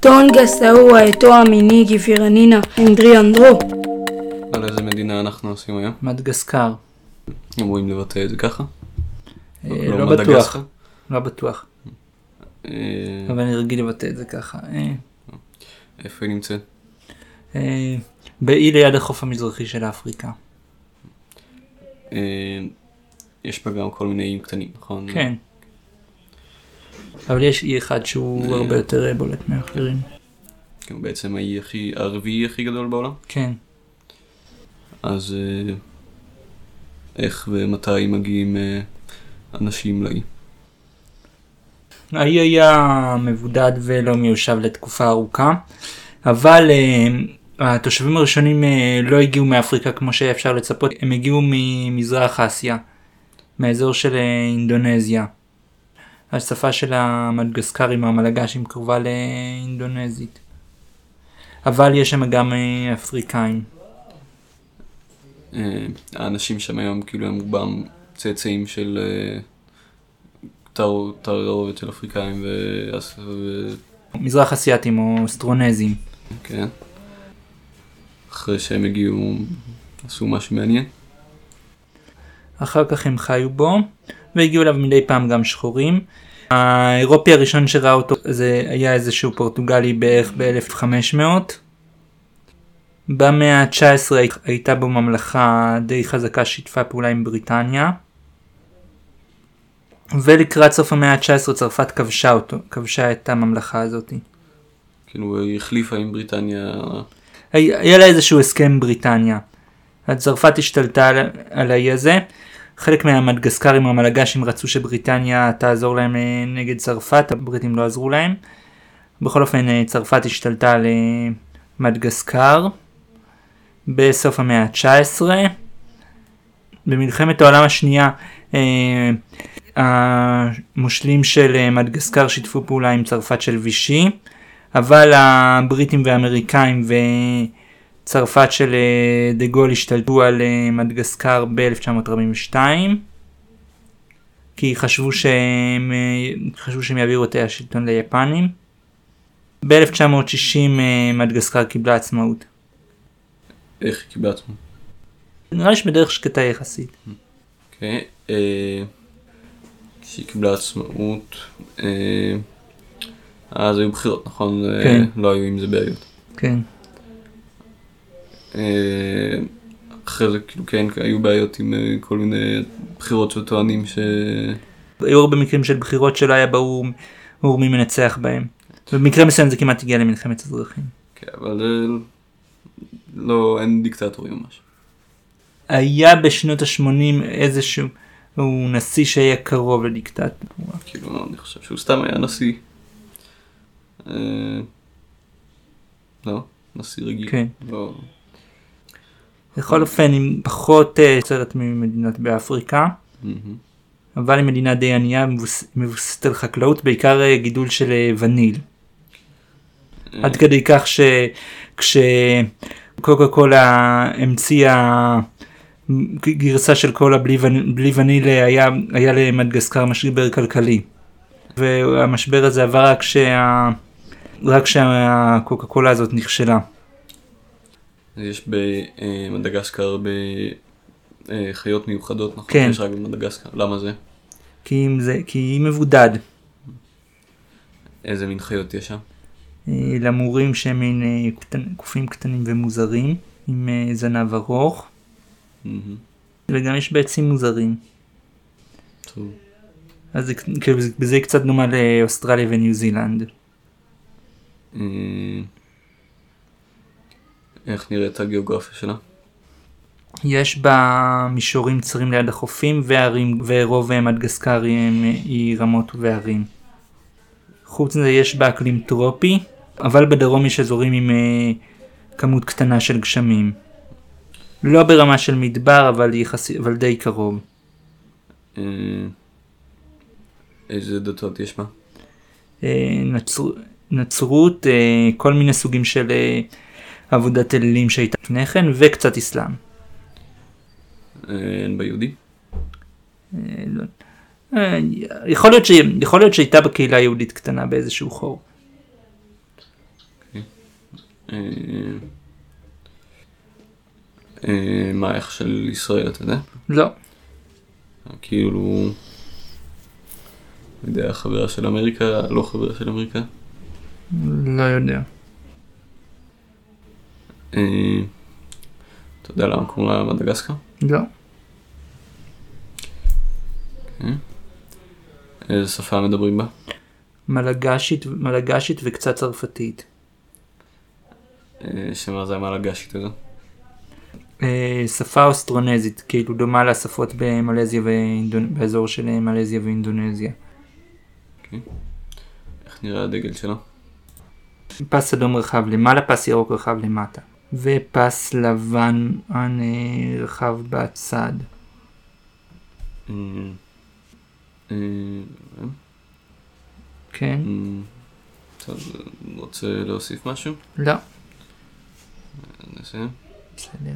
טונגה, סאווה, אתואה, מיניגי, פירנינה, אנדרי, אנדרו. על איזה מדינה אנחנו עושים היום? מדגסקר. אמורים לבטא את זה ככה? לא בטוח. לא בטוח. אבל אני רגיל לבטא את זה ככה. איפה היא נמצאת? באי ליד החוף המזרחי של אפריקה. יש פה גם כל מיני איים קטנים, נכון? כן. אבל יש אי אחד שהוא הרבה יותר בולט מאחרים. כן, בעצם האי הרביעי הכי גדול בעולם? כן. אז איך ומתי מגיעים אנשים לאי? האי היה מבודד ולא מיושב לתקופה ארוכה, אבל התושבים הראשונים לא הגיעו מאפריקה כמו שהיה אפשר לצפות, הם הגיעו ממזרח אסיה, מהאזור של אינדונזיה. השפה של המדגסקרים, המלגשים, קרובה לאינדונזית. אבל יש שם גם אפריקאים. האנשים שם היום כאילו הם רובם צאצאים של תרעובת של אפריקאים מזרח אסיאתים או אוסטרונזים. כן. אחרי שהם הגיעו, עשו משהו מעניין. אחר כך הם חיו בו, והגיעו אליו מדי פעם גם שחורים. האירופי הראשון שראה אותו זה היה איזשהו פורטוגלי בערך ב-1500. במאה ה-19 הייתה בו ממלכה די חזקה ששיתפה פעולה עם בריטניה. ולקראת סוף המאה ה-19 צרפת כבשה אותו, כבשה את הממלכה הזאת. כאילו היא החליפה עם בריטניה. היה לה איזשהו הסכם בריטניה. הצרפת השתלטה על האי הזה. חלק מהמדגסקרים המלגשים רצו שבריטניה תעזור להם נגד צרפת, הבריטים לא עזרו להם. בכל אופן צרפת השתלטה על מדגסקר בסוף המאה ה-19. במלחמת העולם השנייה המושלים של מדגסקר שיתפו פעולה עם צרפת של וישי, אבל הבריטים והאמריקאים וצרפת של דה גול השתלטו על מדגסקר ב-1942, כי חשבו שהם יעבירו את השלטון ליפנים. ב-1960 מדגסקר קיבלה עצמאות. איך היא קיבלה עצמאות? נראה לי שבדרך שקטה יחסית. אוקיי. כשהיא קיבלה עצמאות, אז היו בחירות, נכון? כן. לא היו עם זה בעיות. כן. אחרי זה, כאילו, כן, היו בעיות עם כל מיני בחירות שטוענים ש... היו הרבה מקרים של בחירות שלא היה ברור מי מנצח בהם. במקרה מסוים זה כמעט הגיע למלחמת אזרחים. כן, אבל לא, אין דיקטטורי או משהו. היה בשנות ה-80 איזשהו נשיא שהיה קרוב לדיקטטורה. כאילו, אני חושב שהוא סתם היה נשיא. לא, נשיא רגיל. כן. בכל אופן, היא פחות יוצרת ממדינות באפריקה, אבל היא מדינה די ענייה, מבוססת על חקלאות, בעיקר גידול של וניל. עד כדי כך שכשקוקה קולה המציאה גרסה של קולה בלי וניל, היה למדגסקר משבר כלכלי. והמשבר הזה עבר רק כשהקוקה קולה הזאת נכשלה. יש במדגסקר בחיות מיוחדות, נכון? כן. יש רק במדגסקר, למה זה? כי היא מבודד. איזה מין חיות יש שם? למורים שהם מין קופים קטנים ומוזרים, עם זנב ארוך. וגם יש בעצים מוזרים. טוב. אז זה קצת דומה לאוסטרליה וניו זילנד. איך נראית הגיאוגרפיה שלה? יש בה מישורים צרים ליד החופים וערים, ורוב מדגסקר היא רמות וערים. חוץ מזה יש בה אקלים טרופי, אבל בדרום יש אזורים עם כמות קטנה של גשמים. לא ברמה של מדבר, אבל די קרוב. איזה דתות יש מה? נצרות, כל מיני סוגים של עבודת אלילים שהייתה לפני כן, וקצת אסלאם. אין ביהודי? לא. יכול להיות שהייתה בקהילה יהודית קטנה באיזשהו חור. מערך של ישראל, אתה יודע? לא. כאילו, אני יודע, חברה של אמריקה, לא חברה של אמריקה? לא יודע. אתה יודע למה קוראים לה מדגסקר? לא. איזה שפה מדברים בה? מלגשית וקצת צרפתית. שמה זה המלגשית הזה? שפה אוסטרונזית, כאילו דומה לשפות במלזיה באזור של מלזיה ואינדונזיה. איך נראה הדגל שלו? פס אדום רחב למעלה, פס ירוק רחב למטה, ופס לבן רחב בצד. כן. אתה רוצה להוסיף משהו? לא. נסיים. בסדר.